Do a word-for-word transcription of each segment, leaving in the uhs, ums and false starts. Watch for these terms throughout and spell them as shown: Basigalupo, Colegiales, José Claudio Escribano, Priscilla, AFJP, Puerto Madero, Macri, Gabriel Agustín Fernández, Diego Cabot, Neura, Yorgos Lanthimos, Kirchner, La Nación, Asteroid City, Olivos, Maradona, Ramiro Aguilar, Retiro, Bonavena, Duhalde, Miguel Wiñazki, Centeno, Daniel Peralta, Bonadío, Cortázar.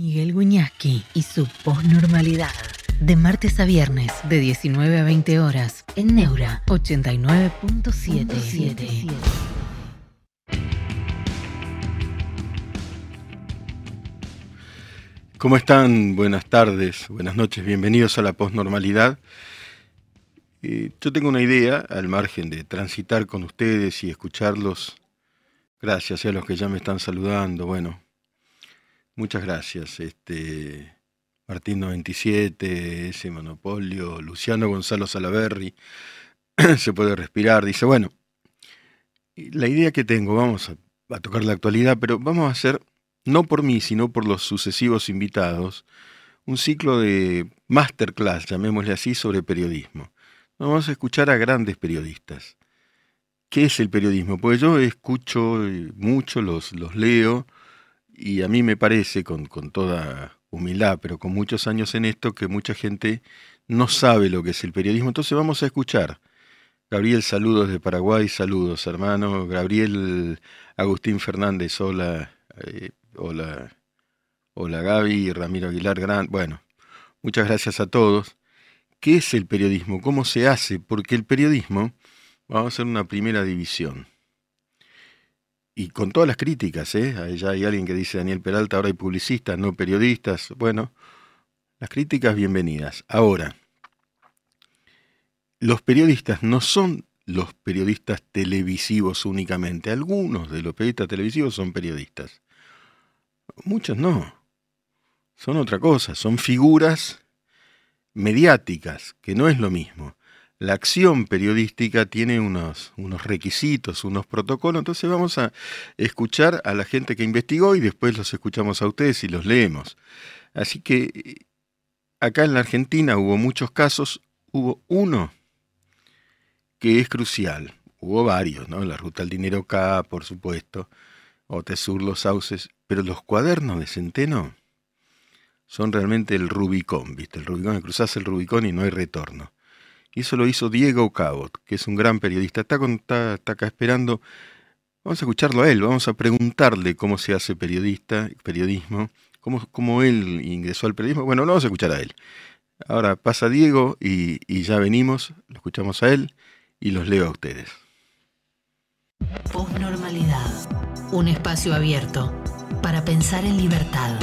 Miguel Wiñazki y su posnormalidad. De martes a viernes, de diecinueve a veinte horas, en Neura ochenta y nueve punto siete. ¿Cómo están? Buenas tardes, buenas noches, bienvenidos a la posnormalidad. Eh, yo tengo una idea, al margen de transitar con ustedes y escucharlos. Gracias a los que ya me están saludando, bueno. Muchas gracias, este, Martín noventa y siete, ese Monopolio, Luciano Gonzalo Salaverri, se puede respirar, dice, bueno, la idea que tengo, vamos a, a tocar la actualidad, pero vamos a hacer, no por mí, sino por los sucesivos invitados, un ciclo de masterclass, llamémosle así, sobre periodismo. Vamos a escuchar a grandes periodistas. ¿Qué es el periodismo? Pues yo escucho mucho, los, los leo. Y a mí me parece, con, con toda humildad, pero con muchos años en esto, que mucha gente no sabe lo que es el periodismo. Entonces vamos a escuchar. Gabriel, saludos de Paraguay, saludos, hermano. Gabriel Agustín Fernández, hola. Eh, hola, hola Gaby, Ramiro Aguilar, gran. Bueno, muchas gracias a todos. ¿Qué es el periodismo? ¿Cómo se hace? Porque el periodismo, vamos a hacer una primera división. Y con todas las críticas, ¿eh? Ya hay alguien que dice Daniel Peralta, ahora hay publicistas, no periodistas. Bueno, las críticas bienvenidas. Ahora, los periodistas no son los periodistas televisivos únicamente. Algunos de los periodistas televisivos son periodistas. Muchos no. Son otra cosa, son figuras mediáticas, que no es lo mismo. La acción periodística tiene unos, unos requisitos, unos protocolos, entonces vamos a escuchar a la gente que investigó y después los escuchamos a ustedes y los leemos. Así que acá en la Argentina hubo muchos casos, hubo uno que es crucial, hubo varios, ¿no? La ruta al dinero acá, por supuesto, Otesur, Los Sauces, pero los cuadernos de Centeno son realmente el Rubicón, ¿viste? El Rubicón, cruzás el Rubicón y no hay retorno. Y eso lo hizo Diego Cabot, que es un gran periodista. Está, con, está, está acá esperando. Vamos a escucharlo a él, vamos a preguntarle cómo se hace periodista, periodismo, cómo, cómo él ingresó al periodismo. Bueno, lo vamos a escuchar a él. Ahora pasa Diego y, y ya venimos, lo escuchamos a él y los leo a ustedes. Posnormalidad, un espacio abierto para pensar en libertad.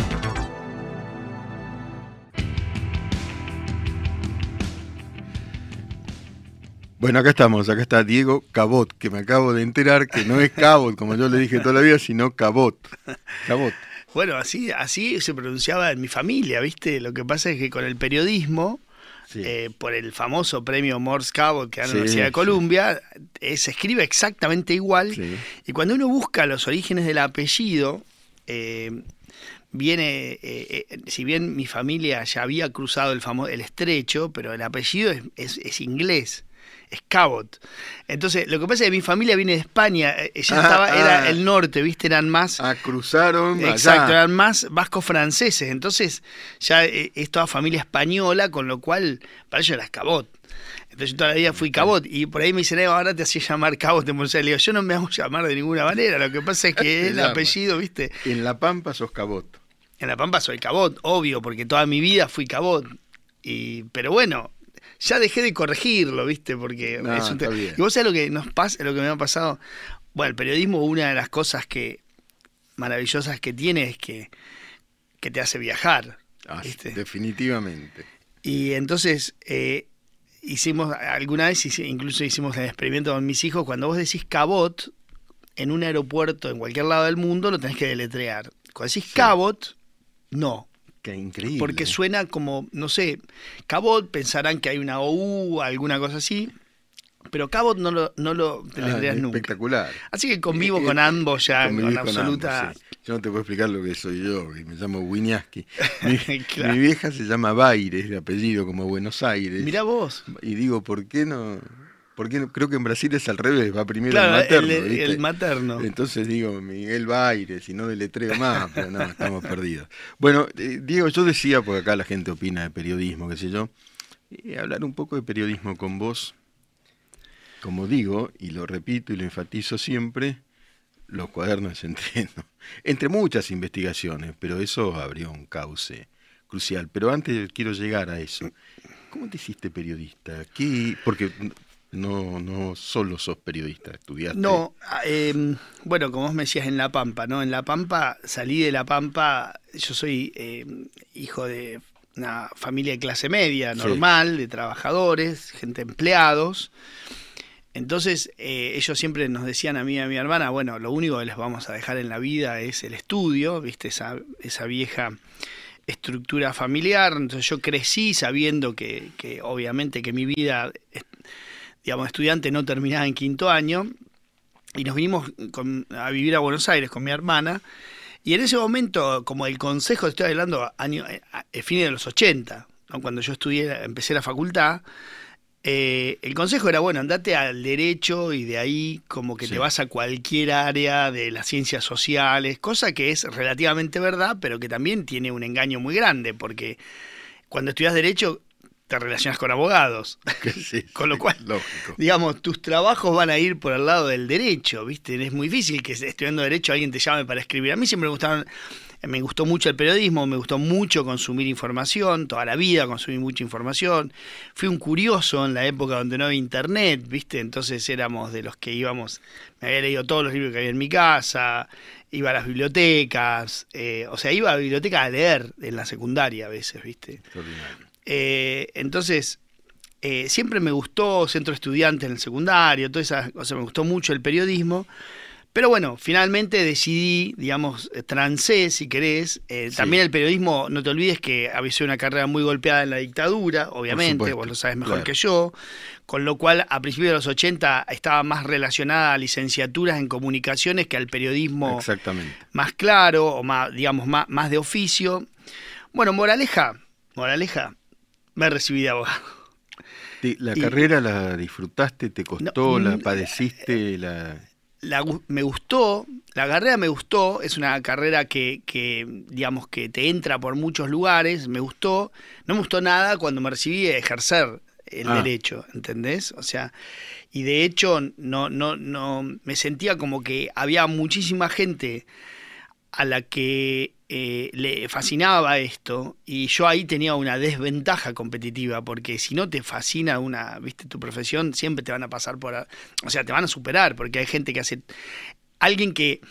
Bueno, acá estamos, acá está Diego Cabot, que me acabo de enterar que no es Cabot, como yo le dije toda la vida, sino Cabot. Cabot. Bueno, así, así se pronunciaba en mi familia, ¿viste? Lo que pasa es que con el periodismo, sí. eh, por el famoso premio Morse Cabot que da la sí, Universidad de Columbia, sí. eh, se escribe exactamente igual. Sí. Y cuando uno busca los orígenes del apellido, eh, viene, eh, eh, si bien mi familia ya había cruzado el, famoso, el estrecho, pero el apellido es, es, es inglés. Es Cabot. Entonces, lo que pasa es que mi familia viene de España, ella ah, estaba, ah, era el norte, ¿viste? Eran más... Ah, cruzaron. Exacto, allá. Eran más vasco-franceses. Entonces, ya eh, es toda familia española, con lo cual, para ellos eras Cabot. Entonces, yo toda la vida fui Cabot. Y por ahí me dicen, ahora te hacías llamar Cabot de Monsalve. Le digo, yo no me hago llamar de ninguna manera. Lo que pasa es que el apellido, ¿viste? En La Pampa sos Cabot. En La Pampa soy Cabot, obvio, porque toda mi vida fui Cabot. Y, pero bueno... Ya dejé de corregirlo, ¿viste? Porque no, es un tema. Y vos sabés lo que nos pasa, lo que me ha pasado. Bueno, el periodismo, una de las cosas que maravillosas que tiene es que, que te hace viajar. Ah, ¿viste? Definitivamente. Y entonces eh, hicimos, alguna vez incluso hicimos el experimento con mis hijos, cuando vos decís Cabot, en un aeropuerto, en cualquier lado del mundo, lo tenés que deletrear. Cuando decís sí. Cabot, no. Qué increíble. Porque suena como, no sé, Cabot, pensarán que hay una O U, alguna cosa así, pero Cabot no lo, no lo deletreas ah, nunca. Espectacular. Así que convivo eh, con ambos ya, con, con absoluta... Ambos, sí. Yo no te puedo explicar lo que soy yo, y me llamo Wiñazki. Mi, claro. Mi vieja se llama Baires, de apellido, como Buenos Aires. Mirá vos. Y digo, ¿por qué no...? Porque creo que en Brasil es al revés, va primero claro, el materno. El, el, el materno. Entonces digo, Miguel Baires, si no deletreo más, pero no, estamos perdidos. Bueno, eh, Diego, yo decía, porque acá la gente opina de periodismo, qué sé yo, eh, hablar un poco de periodismo con vos, como digo, y lo repito y lo enfatizo siempre, los cuadernos de Centeno, entre muchas investigaciones, pero eso abrió un cauce crucial. Pero antes quiero llegar a eso. ¿Cómo te hiciste periodista? ¿Qué? Porque no, no solo sos periodista, estudiaste. No, eh, bueno, como vos me decías, en La Pampa, ¿no? En La Pampa, salí de La Pampa, yo soy eh, hijo de una familia de clase media, normal, sí, de trabajadores, gente empleados. Entonces, eh, ellos siempre nos decían a mí y a mi hermana, bueno, lo único que les vamos a dejar en la vida es el estudio, ¿viste? Esa, esa vieja estructura familiar. Entonces yo crecí sabiendo que, que obviamente que mi vida, digamos, estudiante no terminaba en quinto año, y nos vinimos con, a vivir a Buenos Aires con mi hermana, y en ese momento, como el consejo, estoy hablando año, a, a fines de los ochenta, ¿no? Cuando yo estudié, empecé la facultad, Eh, el consejo era, bueno, andate al derecho y de ahí como que sí, te vas a cualquier área de las ciencias sociales, cosa que es relativamente verdad, pero que también tiene un engaño muy grande, porque cuando estudias derecho te relacionas con abogados, sí, con lo cual, lógico, digamos, tus trabajos van a ir por el lado del derecho, ¿viste? Es muy difícil que estudiando derecho alguien te llame para escribir. A mí siempre me gustaron... Me gustó mucho el periodismo, me gustó mucho consumir información, toda la vida consumí mucha información. Fui un curioso en la época donde no había internet, ¿viste? Entonces éramos de los que íbamos, me había leído todos los libros que había en mi casa, iba a las bibliotecas, eh, o sea, iba a la biblioteca a leer en la secundaria a veces, ¿viste? Eh, entonces, eh, siempre me gustó Centro Estudiante en el secundario, todas esas cosas, me gustó mucho el periodismo. Pero bueno, finalmente decidí, digamos, trancé, si querés. Eh, sí. También el periodismo, no te olvides que había sido una carrera muy golpeada en la dictadura, obviamente, vos lo sabés mejor, claro, que yo. Con lo cual, a principios de los ochenta estaba más relacionada a licenciaturas en comunicaciones que al periodismo más claro, o más, digamos, más, más de oficio. Bueno, moraleja, moraleja, me recibí de abogado. ¿La y, carrera la disfrutaste? ¿Te costó? No, ¿la padeciste? ¿La...? La, me gustó, la carrera me gustó, es una carrera que, que, digamos, que te entra por muchos lugares, me gustó. No me gustó nada cuando me recibí de ejercer el ah. derecho, ¿entendés? O sea, y de hecho no, no, no, me sentía como que había muchísima gente a la que eh, le fascinaba esto, y yo ahí tenía una desventaja competitiva, porque si no te fascina una, viste, tu profesión, siempre te van a pasar por, a, o sea, te van a superar, porque hay gente que hace, alguien que,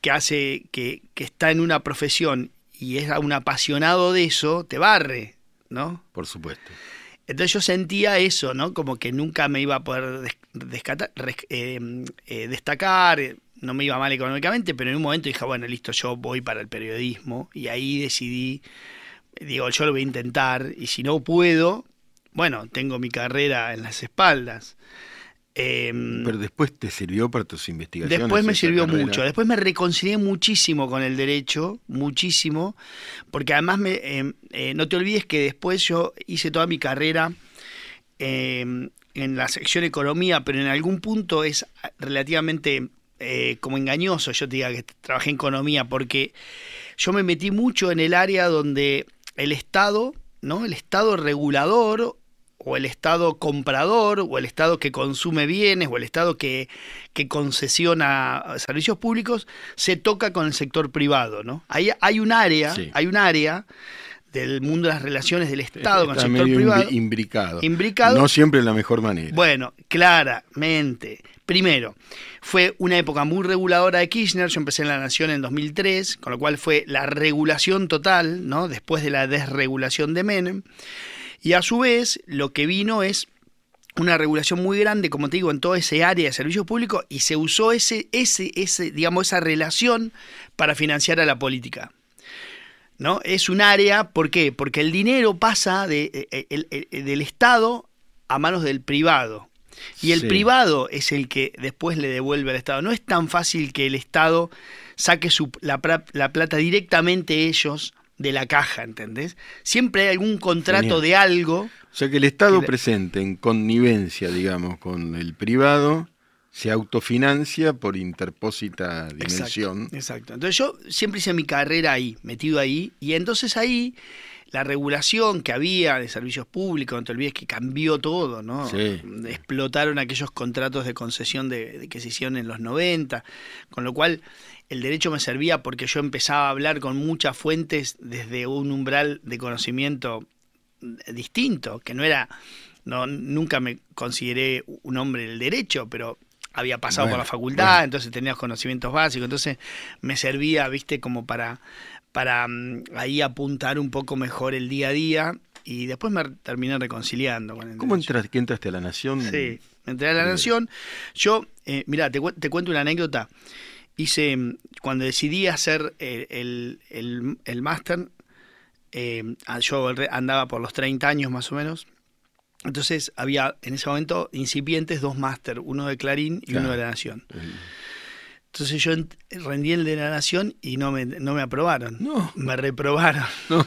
que hace, que, que está en una profesión y es un apasionado de eso, te barre, ¿no? Por supuesto. Entonces yo sentía eso, ¿no? Como que nunca me iba a poder des, descatar, res, eh, eh, destacar. No me iba mal económicamente, pero en un momento dije, bueno, listo, yo voy para el periodismo. Y ahí decidí, digo, yo lo voy a intentar, y si no puedo, bueno, tengo mi carrera en las espaldas. Eh, pero después te sirvió para tus investigaciones. Después me sirvió carrera. mucho, después me reconcilié muchísimo con el derecho, muchísimo, porque además me, eh, eh, no te olvides que después yo hice toda mi carrera eh, en la sección economía, pero en algún punto es relativamente... Eh, como engañoso yo te diga que trabajé en economía, porque yo me metí mucho en el área donde el Estado, ¿no? El Estado regulador, o el Estado comprador, o el Estado que consume bienes, o el Estado que, que concesiona servicios públicos, se toca con el sector privado, ¿no? Ahí hay un área, sí, hay un área del mundo de las relaciones del Estado está con el sector medio privado. Imbricado. Imbricado. No siempre de la mejor manera. Bueno, claramente. Primero, fue una época muy reguladora de Kirchner. Yo empecé en La Nación en dos mil tres, con lo cual fue la regulación total, ¿no? Después de la desregulación de Menem. Y a su vez, lo que vino es una regulación muy grande, como te digo, en toda esa área de servicios públicos, y se usó ese, ese, ese, digamos, esa relación para financiar a la política, ¿no? Es un área, ¿por qué? Porque el dinero pasa de, el, el, el, del Estado a manos del privado. Y el sí. privado es el que después le devuelve al Estado. No es tan fácil que el Estado saque su, la, la plata directamente ellos de la caja, ¿entendés? Siempre hay algún contrato Genial. de algo. O sea que el Estado que... presente en connivencia, digamos, con el privado... se autofinancia por interpósita dimensión. Exacto, exacto. Entonces yo siempre hice mi carrera ahí, metido ahí, y entonces ahí la regulación que había de servicios públicos, no te olvides que cambió todo, ¿no? Sí. Explotaron aquellos contratos de concesión de, de que se hicieron en los noventa, con lo cual el derecho me servía porque yo empezaba a hablar con muchas fuentes desde un umbral de conocimiento distinto, que no era, no, nunca me consideré un hombre del derecho, pero había pasado bueno, por la facultad, bueno. entonces tenía los conocimientos básicos, entonces me servía, viste, como para, para um, ahí apuntar un poco mejor el día a día, y después me terminé reconciliando con el ¿Cómo entras, que entraste a La Nación? Sí, entré a La Nación. Yo, eh, mirá, te, cu te cuento una anécdota. Hice, cuando decidí hacer el, el, el, el máster, eh, yo andaba por los treinta años más o menos. Entonces había en ese momento incipientes dos máster, uno de Clarín y claro. uno de La Nación. Entonces yo rendí el de La Nación y no me, no me aprobaron, no. me reprobaron. No.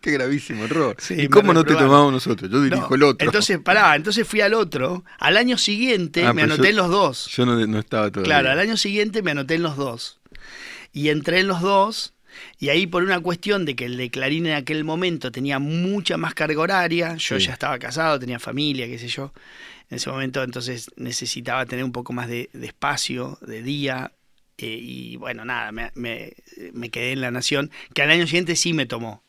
Qué gravísimo error. Sí, ¿y cómo no te tomamos nosotros? Yo dirijo no, el otro. Entonces, pará, entonces fui al otro. Al año siguiente ah, me anoté yo, en los dos. Yo no, no estaba todavía. Claro, al año siguiente me anoté en los dos. Y entré en los dos. Y ahí por una cuestión de que el de Clarín en aquel momento tenía mucha más carga horaria, yo sí. ya estaba casado, tenía familia, qué sé yo, en ese momento entonces necesitaba tener un poco más de, de espacio, de día, eh, y bueno, nada, me, me, me quedé en La Nación, que al año siguiente sí me tomó.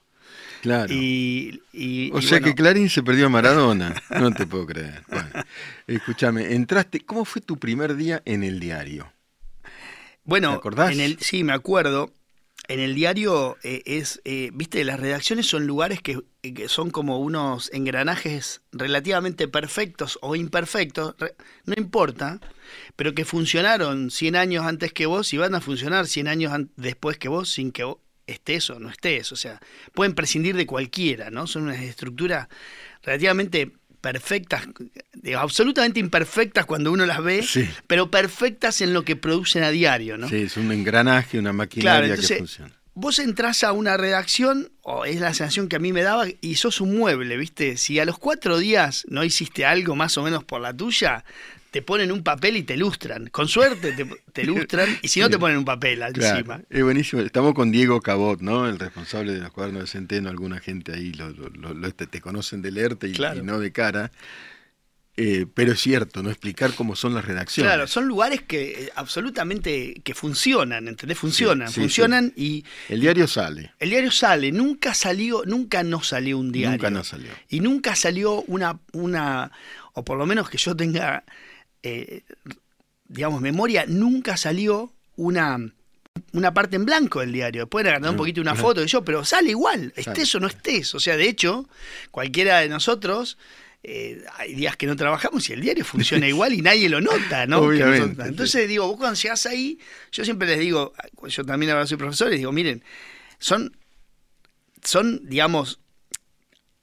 Claro. Y, y, o y sea bueno. que Clarín se perdió a Maradona, no te puedo creer. Bueno, escúchame, entraste, ¿cómo fue tu primer día en el diario? Bueno, ¿te acordás? En el, sí, me acuerdo. En el diario, eh, es eh, viste, las redacciones son lugares que, que son como unos engranajes relativamente perfectos o imperfectos, re, no importa, pero que funcionaron cien años antes que vos y van a funcionar cien años después que vos sin que vos estés o no estés. O sea, pueden prescindir de cualquiera, ¿no? Son unas estructuras relativamente perfectas, digo, absolutamente imperfectas cuando uno las ve, sí. pero perfectas en lo que producen a diario, ¿no? Sí, es un engranaje, una maquinaria claro, entonces, que funciona. Vos entrás a una redacción, o oh, es la sensación que a mí me daba, y sos un mueble, ¿viste? Si a los cuatro días no hiciste algo más o menos por la tuya, te ponen un papel y te lustran. Con suerte te, te lustran, y si no te ponen un papel encima. Claro, es buenísimo. Estamos con Diego Cabot, ¿no? El responsable de los cuadernos de Centeno. Alguna gente ahí lo, lo, lo, te, te conocen de leerte y, claro. y no de cara. Eh, pero es cierto, ¿no? Explicar cómo son las redacciones. Claro, son lugares que eh, absolutamente que funcionan, ¿entendés? Funcionan, sí, sí, funcionan sí. y... El diario sale. El diario sale. Nunca salió, nunca no salió un diario. Nunca no salió. Y nunca salió una, una o por lo menos que yo tenga... Eh, digamos, memoria, nunca salió una, una parte en blanco del diario. Después era un poquito una foto de yo, pero sale igual, estés o no estés. O sea, de hecho, cualquiera de nosotros, eh, hay días que no trabajamos y el diario funciona igual y nadie lo nota, ¿no? Obviamente. Entonces, digo, vos cuando llegás ahí, yo siempre les digo, yo también ahora soy profesor, les digo, miren, son, son, digamos,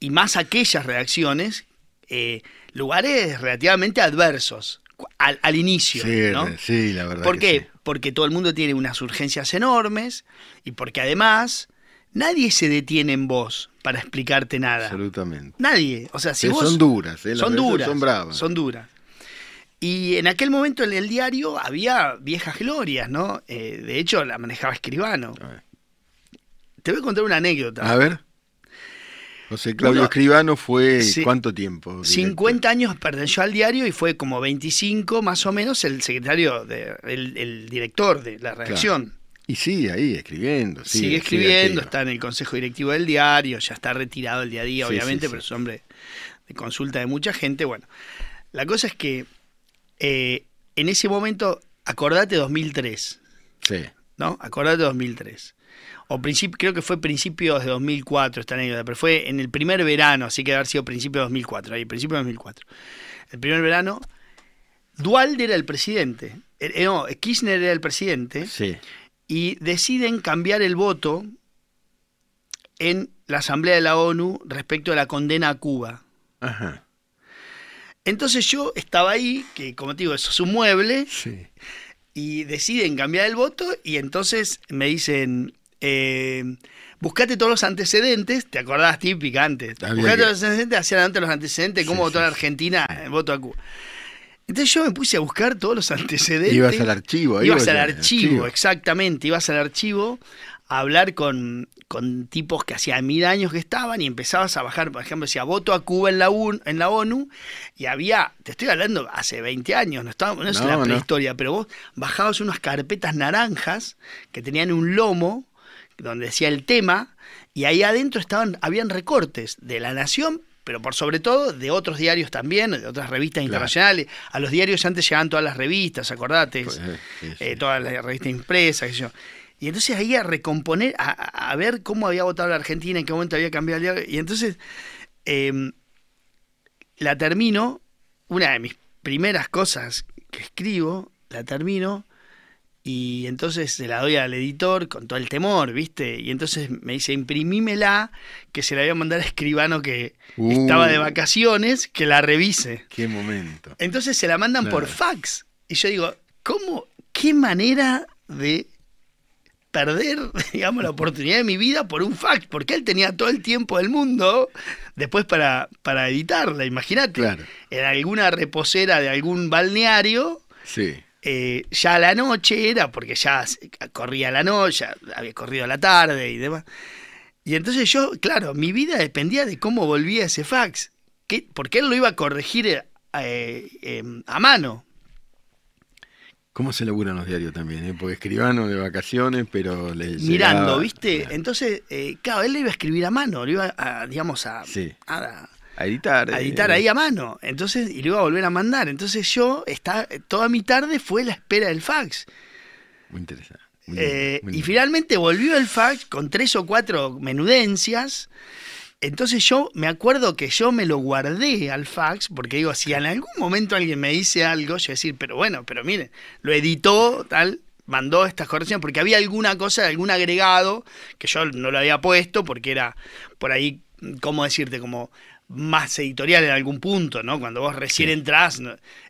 y más aquellas redacciones, eh, lugares relativamente adversos. Al, al inicio, sí, ¿no? Sí, la verdad. ¿Por qué? Sí. Porque todo el mundo tiene unas urgencias enormes y porque además nadie se detiene en vos para explicarte nada. Absolutamente. Nadie. O sea, si vos, son duras, ¿eh? Las son duras. Son bravas. Son duras. Y en aquel momento en el diario había viejas glorias, ¿no? Eh, de hecho, la manejaba Escribano. A ver. Te voy a contar una anécdota. A ver. José Claudio bueno, Escribano fue, sí, ¿cuánto tiempo? Directo? cincuenta años perteneció al diario y fue como veinticinco más o menos el secretario, de, el, el director de la redacción. Claro. Y sigue ahí escribiendo. Sigue, sigue escribiendo, sigue está en el consejo directivo del diario, ya está retirado el día a día, sí, obviamente, sí, sí. pero es hombre de consulta de mucha gente. Bueno, la cosa es que eh, en ese momento, acordate dos mil tres, sí. ¿no? Acordate dos mil tres. O principio, creo que fue principios de dos mil cuatro esta anécdota, pero fue en el primer verano, así que debe haber sido principio de dos mil cuatro, ahí, principio de dos mil cuatro. El primer verano, Duhalde era el presidente, eh, no, Kirchner era el presidente, sí. y deciden cambiar el voto en la Asamblea de la ONU respecto a la condena a Cuba. Ajá. Entonces yo estaba ahí, que como te digo, eso es un mueble, sí. y deciden cambiar el voto, y entonces me dicen... Eh, buscate todos los antecedentes, te acordabas típica antes. Había buscate que... todos los antecedentes, hacían antes los antecedentes, cómo sí, votó sí, la Argentina, sí. el voto a Cuba. Entonces yo me puse a buscar todos los antecedentes. Ibas al archivo, ahí ibas al archivo, archivo, exactamente, ibas al archivo a hablar con, con tipos que hacía mil años que estaban y empezabas a bajar, por ejemplo, decía voto a Cuba en la, U N, en la ONU y había, te estoy hablando hace veinte años, no, estaba, no es no, la prehistoria, no. Pero vos bajabas unas carpetas naranjas que tenían un lomo donde decía el tema y ahí adentro estaban, habían recortes de La Nación, pero por sobre todo de otros diarios también, de otras revistas internacionales. Claro. A los diarios antes llegaban todas las revistas, acordate, pues, sí, sí. Eh, todas las revistas impresas, qué sé yo. Y entonces ahí a recomponer, a, a ver cómo había votado la Argentina, en qué momento había cambiado el diario. Y entonces eh, la termino, una de mis primeras cosas que escribo, la termino y entonces se la doy al editor con todo el temor, ¿viste? Y entonces me dice, imprimímela, que se la voy a mandar a Escribano que uh, estaba de vacaciones, que la revise. Qué momento. Entonces se la mandan claro. por fax. Y yo digo, ¿cómo? ¿Qué manera de perder, digamos, la oportunidad de mi vida por un fax, porque él tenía todo el tiempo del mundo después para, para editarla, imagínate, claro. en alguna reposera de algún balneario, sí. eh, ya a la noche era, porque ya corría la noche, ya había corrido la tarde y demás, y entonces yo, claro, mi vida dependía de cómo volvía ese fax, que, porque él lo iba a corregir eh, eh, a mano. ¿Cómo se laburan los diarios también? ¿eh? Porque Escribano de vacaciones, pero... Le Mirando, llegaba, ¿viste? Claro. Entonces, eh, claro, él le iba a escribir a mano, lo iba a, digamos, a, sí. a, a editar, a editar eh, ahí a mano. Entonces, y lo iba a volver a mandar. Entonces yo, está, toda mi tarde fue la espera del fax. Muy interesante. Muy eh, muy y finalmente volvió el fax con tres o cuatro menudencias. Entonces yo me acuerdo que yo me lo guardé al fax, porque digo, si en algún momento alguien me dice algo, yo decir, pero bueno, pero miren, lo editó, tal, mandó estas correcciones, porque había alguna cosa, algún agregado, que yo no lo había puesto, porque era por ahí, ¿cómo decirte? Como más editorial en algún punto, ¿no? Cuando vos recién sí. entrás,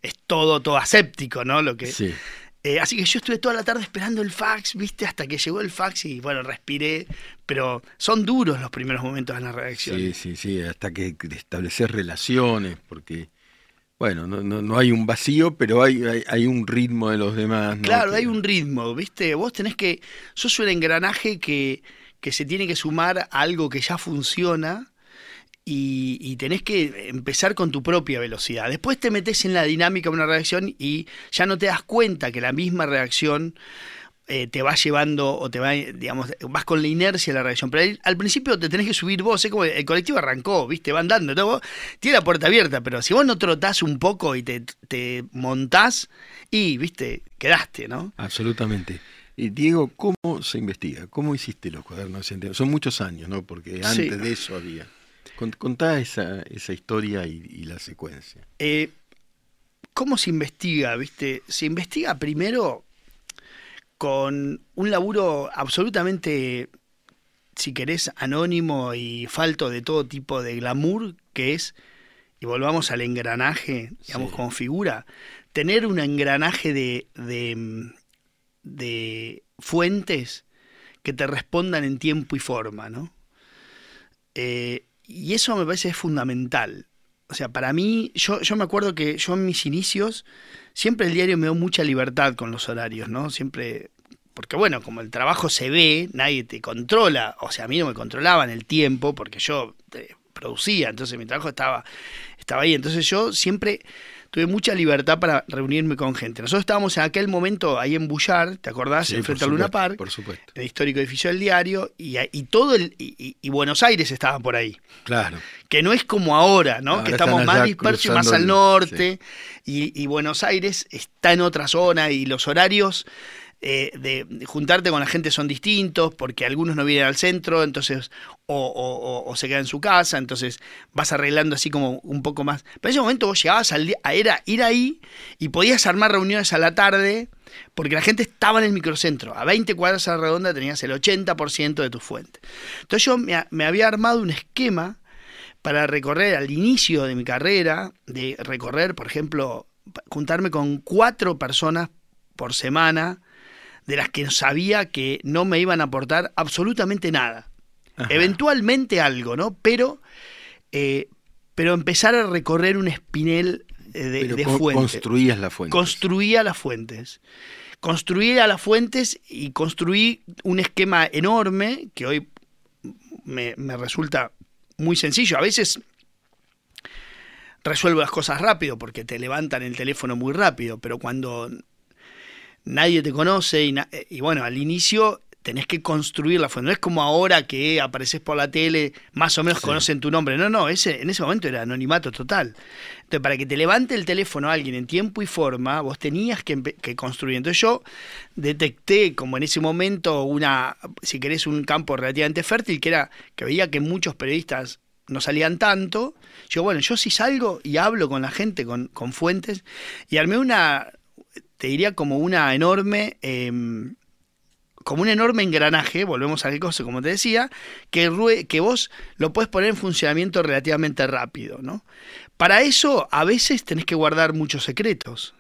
es todo, todo aséptico, ¿no? Lo que... Sí. Eh, así que yo estuve toda la tarde esperando el fax, ¿viste? Hasta que llegó el fax y, bueno, respiré. Pero son duros los primeros momentos en la redacción. Sí, sí, sí, hasta que establecer relaciones, porque, bueno, no, no, no hay un vacío, pero hay, hay, hay un ritmo de los demás. ¿No? Claro, que... hay un ritmo, ¿viste? Vos tenés que... Sos un engranaje que, que se tiene que sumar a algo que ya funciona y, y tenés que empezar con tu propia velocidad. Después te metés en la dinámica de una redacción y ya no te das cuenta que la misma redacción eh, te va llevando o te va, digamos, vas con la inercia de la redacción. Pero al principio te tenés que subir vos, es como el colectivo arrancó, ¿viste? Va andando, ¿no? Vos tiene la puerta abierta, pero si vos no trotás un poco y te, te montás y, ¿viste? Quedaste, ¿no? Absolutamente. Diego, ¿cómo se investiga? ¿Cómo hiciste los cuadernos de Centeno? Son muchos años, ¿no? Porque antes sí. de eso había... Contá esa, esa historia y, y la secuencia. Eh, ¿Cómo se investiga? ¿Viste? Se investiga primero con un laburo absolutamente, si querés, anónimo y falto de todo tipo de glamour, que es, y volvamos al engranaje, digamos, sí. como figura, tener un engranaje de, de, de fuentes que te respondan en tiempo y forma, ¿no? Eh, Y eso me parece es fundamental. O sea, para mí, yo, yo me acuerdo que yo en mis inicios, siempre el diario me dio mucha libertad con los horarios, ¿no? Siempre, porque bueno, como el trabajo se ve, nadie te controla. O sea, a mí no me controlaban el tiempo porque yo eh, producía, entonces mi trabajo estaba, estaba ahí. Entonces yo siempre tuve mucha libertad para reunirme con gente. Nosotros estábamos en aquel momento ahí en Bullard, ¿te acordás? Sí, frente al Luna Park, por supuesto. El histórico edificio del diario, y, y todo el y, y Buenos Aires estaba por ahí. Claro. Que no es como ahora, ¿no? Ahora que estamos más dispersos y más al norte, sí. y, y Buenos Aires está en otra zona, y los horarios eh, de juntarte con la gente son distintos, porque algunos no vienen al centro, entonces o, o, o, o se quedan en su casa, entonces vas arreglando así como un poco más. Pero en ese momento vos llegabas al día, era ir ahí y podías armar reuniones a la tarde, porque la gente estaba en el microcentro. A veinte cuadras a la redonda tenías el ochenta por ciento de tu fuente. Entonces yo me, me había armado un esquema para recorrer al inicio de mi carrera, de recorrer, por ejemplo, juntarme con cuatro personas por semana, de las que sabía que no me iban a aportar absolutamente nada. Ajá. Eventualmente algo, ¿no? Pero, eh, pero empezar a recorrer un espinel de, de fuentes. Construías las fuentes. Construía las fuentes. Construí a las fuentes y construí un esquema enorme que hoy me, me resulta muy sencillo. A veces resuelvo las cosas rápido porque te levantan el teléfono muy rápido, pero cuando nadie te conoce y, y bueno, al inicio tenés que construir la fuente. No es como ahora que apareces por la tele, más o menos sí. Conocen tu nombre. No, no, ese, en ese momento era anonimato total. Entonces, para que te levante el teléfono a alguien en tiempo y forma, vos tenías que, que construir. Entonces yo detecté como en ese momento una, si querés, un campo relativamente fértil, que era que veía que muchos periodistas no salían tanto. Yo, bueno, yo sí salgo y hablo con la gente, con, con fuentes, y armé una, te diría como una enorme... Eh, como un enorme engranaje, volvemos al coso, como te decía, que, que vos lo podés poner en funcionamiento relativamente rápido, ¿no? Para eso, a veces tenés que guardar muchos secretos.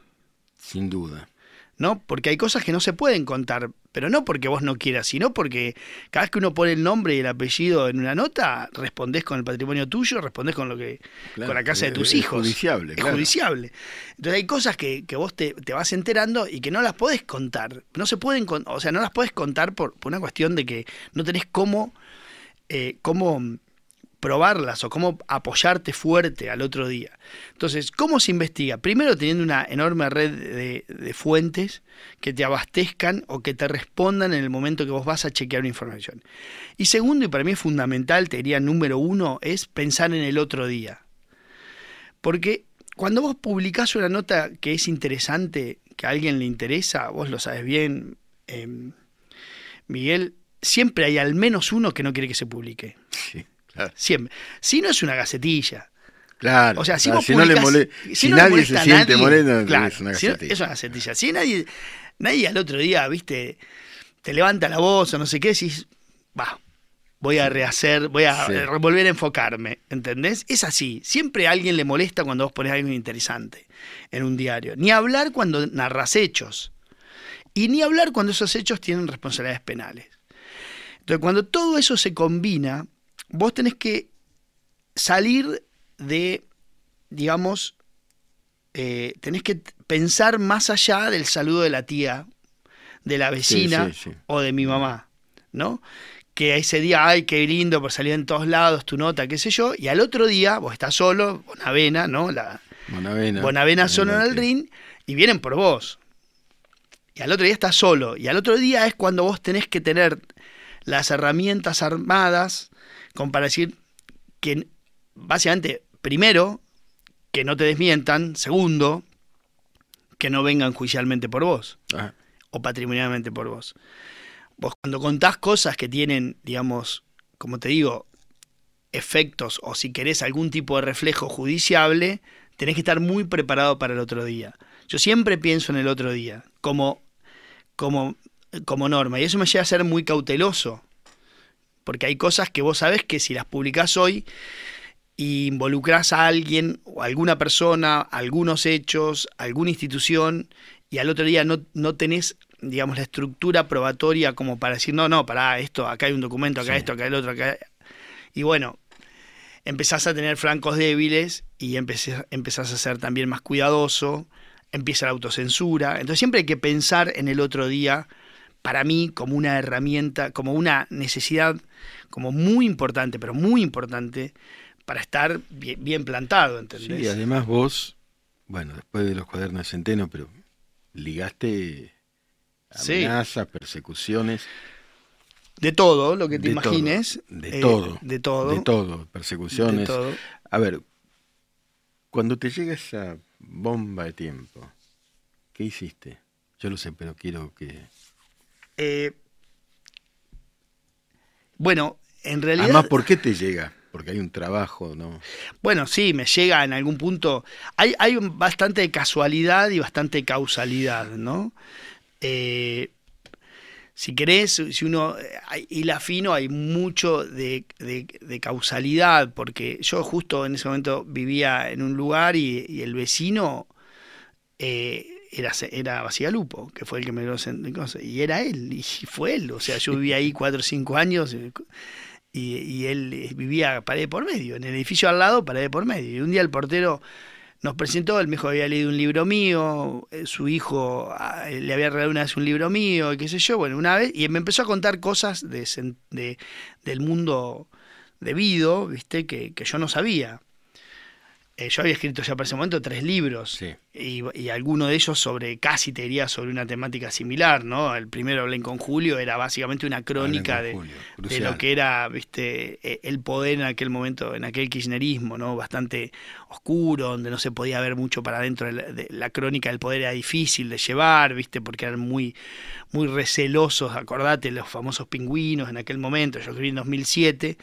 Sin duda. ¿No? Porque hay cosas que no se pueden contar, pero no porque vos no quieras, sino porque cada vez que uno pone el nombre y el apellido en una nota, respondés con el patrimonio tuyo, respondés con lo que claro, con la casa de tus es, hijos. Es judiciable, es claro. judiciable. Entonces hay cosas que, que vos te, te vas enterando y que no las podés contar. No se pueden, o sea, no las podés contar por, por una cuestión de que no tenés cómo, eh, cómo probarlas o cómo apoyarte fuerte al otro día. Entonces, ¿cómo se investiga? Primero teniendo una enorme red de, de fuentes que te abastezcan o que te respondan en el momento que vos vas a chequear una información. Y segundo, y para mí es fundamental, te diría número uno, es pensar en el otro día. Porque cuando vos publicás una nota que es interesante, que a alguien le interesa, vos lo sabes bien, eh, Miguel, siempre hay al menos uno que no quiere que se publique. Sí. Claro. Siempre. Si no es una gacetilla. Claro. O sea, si, claro, vos si publicás, no le mole, si, si no nadie se siente molesto, claro, es una gacetilla. Si no, es una gacetilla. Si nadie, nadie al otro día, viste, te levanta la voz o no sé qué, decís, va, voy a rehacer, voy a sí. volver a enfocarme. ¿Entendés? Es así. Siempre a alguien le molesta cuando vos ponés algo interesante en un diario. Ni hablar cuando narrás hechos. Y ni hablar cuando esos hechos tienen responsabilidades penales. Entonces, cuando todo eso se combina, vos tenés que salir de, digamos, eh, tenés que pensar más allá del saludo de la tía, de la vecina sí, sí, sí. o de mi mamá, ¿no? Que ese día, ay, qué lindo, por salir en todos lados, tu nota, qué sé yo, y al otro día vos estás solo, Bonavena, ¿no? La, Bonavena. Bonavena solo en el ring y vienen por vos. Y al otro día estás solo. Y al otro día es cuando vos tenés que tener las herramientas armadas como para decir que, básicamente, primero, que no te desmientan. Segundo, que no vengan judicialmente por vos. Ajá. O patrimonialmente por vos. Vos cuando contás cosas que tienen, digamos, como te digo, efectos o si querés algún tipo de reflejo judiciable, tenés que estar muy preparado para el otro día. Yo siempre pienso en el otro día como, como, como norma. Y eso me lleva a ser muy cauteloso. Porque hay cosas que vos sabés que si las publicás hoy e involucrás a alguien o a alguna persona, algunos hechos, alguna institución, y al otro día no, no tenés, digamos, la estructura probatoria como para decir, no, no, pará, esto, acá hay un documento, acá sí. esto, acá el otro, acá... Y bueno, empezás a tener flancos débiles y empecés, empezás a ser también más cuidadoso, empieza la autocensura. Entonces siempre hay que pensar en el otro día, para mí, como una herramienta, como una necesidad, como muy importante, pero muy importante, para estar bien, bien plantado, ¿entendés? Sí, además vos, bueno, después de los cuadernos de Centeno, pero ligaste amenazas, sí. persecuciones. De todo, lo que te de imagines. Todo, de, eh, todo, de todo. De todo, persecuciones. De todo. A ver, cuando te llega esa bomba de tiempo, ¿qué hiciste? Yo lo sé, pero quiero que... Eh, bueno, en realidad... Además, ¿por qué te llega? Porque hay un trabajo, ¿no? Bueno, sí, me llega en algún punto... Hay, hay bastante casualidad y bastante causalidad, ¿no? Eh, si querés, si uno hila fino, hay mucho de, de, de causalidad, porque yo justo en ese momento vivía en un lugar y, y el vecino... Eh, Era, era Basigalupo, que fue el que me dio el... Y era él, y fue él. O sea, yo vivía ahí cuatro o cinco años y, y él vivía pared por medio. En el edificio al lado, pared por medio. Y un día el portero nos presentó, el viejo había leído un libro mío, su hijo le había regalado una vez un libro mío, y qué sé yo, bueno, una vez, y me empezó a contar cosas de, de, del mundo de Vido, ¿viste? Que, que yo no sabía. Eh, yo había escrito ya para ese momento tres libros, sí. y, y alguno de ellos sobre, casi te diría, sobre una temática similar, ¿no? El primero, Hablé con Julio, era básicamente una crónica de, de lo que era, ¿viste? El poder en aquel momento, en aquel kirchnerismo, ¿no? Bastante oscuro, donde no se podía ver mucho para adentro. De la, de, la crónica del poder era difícil de llevar, ¿viste? Porque eran muy, muy recelosos, acordate, los famosos pingüinos en aquel momento, yo escribí en dos mil siete,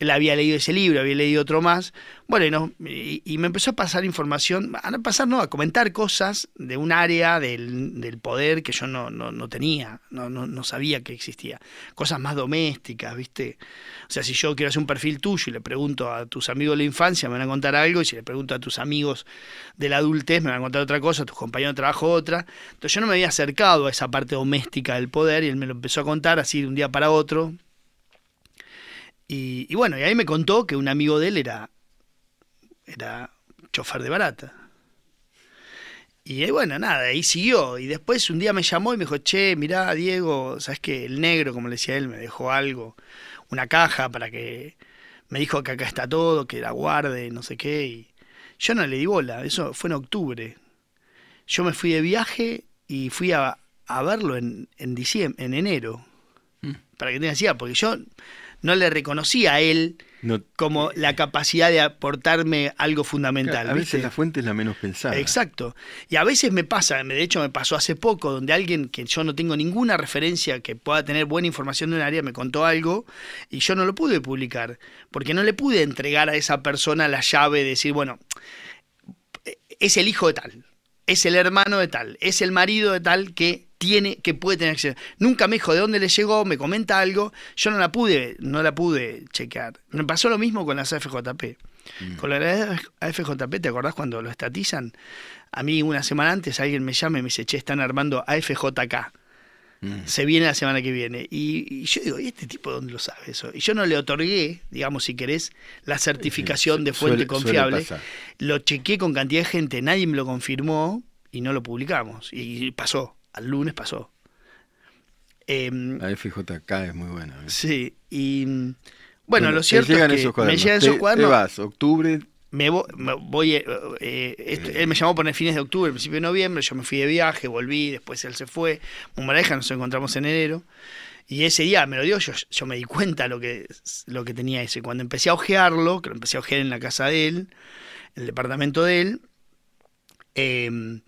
él había leído ese libro, había leído otro más, bueno, no, y, y Y me empezó a pasar información, a pasar, no, a comentar cosas de un área del, del poder que yo no, no, no tenía, no, no, no sabía que existía. Cosas más domésticas, ¿viste? O sea, si yo quiero hacer un perfil tuyo y le pregunto a tus amigos de la infancia, me van a contar algo, y si le pregunto a tus amigos de la adultez, me van a contar otra cosa, a tus compañeros de trabajo otra. Entonces yo no me había acercado a esa parte doméstica del poder, y él me lo empezó a contar así de un día para otro. Y, y bueno, y ahí me contó que un amigo de él era... era chofer de barata. Y ahí, bueno, nada, ahí siguió. Y después un día me llamó y me dijo, che, mirá, Diego, ¿sabes qué? El negro, como le decía él, me dejó algo, una caja para que... Me dijo que acá está todo, que la guarde, no sé qué. Y yo no le di bola, eso fue en octubre. Yo me fui de viaje y fui a, a verlo en, en, diciembre, en enero. Mm. Para que tengas idea, porque yo... no le reconocía a él no, como la capacidad de aportarme algo fundamental. A veces, ¿viste? La fuente es la menos pensada. Exacto. Y a veces me pasa, de hecho me pasó hace poco, donde alguien que yo no tengo ninguna referencia que pueda tener buena información de un área me contó algo y yo no lo pude publicar, porque no le pude entregar a esa persona la llave de decir, bueno, es el hijo de tal, es el hermano de tal, es el marido de tal que... tiene, que puede tener acceso. Nunca me dijo de dónde le llegó, me comenta algo, yo no la pude, no la pude chequear. Me pasó lo mismo con las A F J P. Mm. Con las A F J P, ¿te acordás cuando lo estatizan? A mí una semana antes alguien me llama y me dice, che, están armando A F J K. Mm. Se viene la semana que viene. Y, y yo digo, ¿y este tipo dónde lo sabe eso? Y yo no le otorgué, digamos, si querés, la certificación de fuente suele, confiable. Suele lo chequeé con cantidad de gente, nadie me lo confirmó y no lo publicamos. Y pasó. Al lunes pasó. Eh, la F J K es muy buena. ¿Eh? Sí, y bueno, bueno lo cierto es que esos me llegan esos cuadernos. Te vas, octubre... Me voy, me voy eh, eh, esto, él me llamó por el fines de octubre, principio de noviembre, yo me fui de viaje, volví, después él se fue, Mumbaraja, nos encontramos en enero, y ese día me lo dio, yo, yo me di cuenta lo que, lo que tenía ese. Cuando empecé a ojearlo, que lo empecé a ojear en la casa de él, en el departamento de él, eh,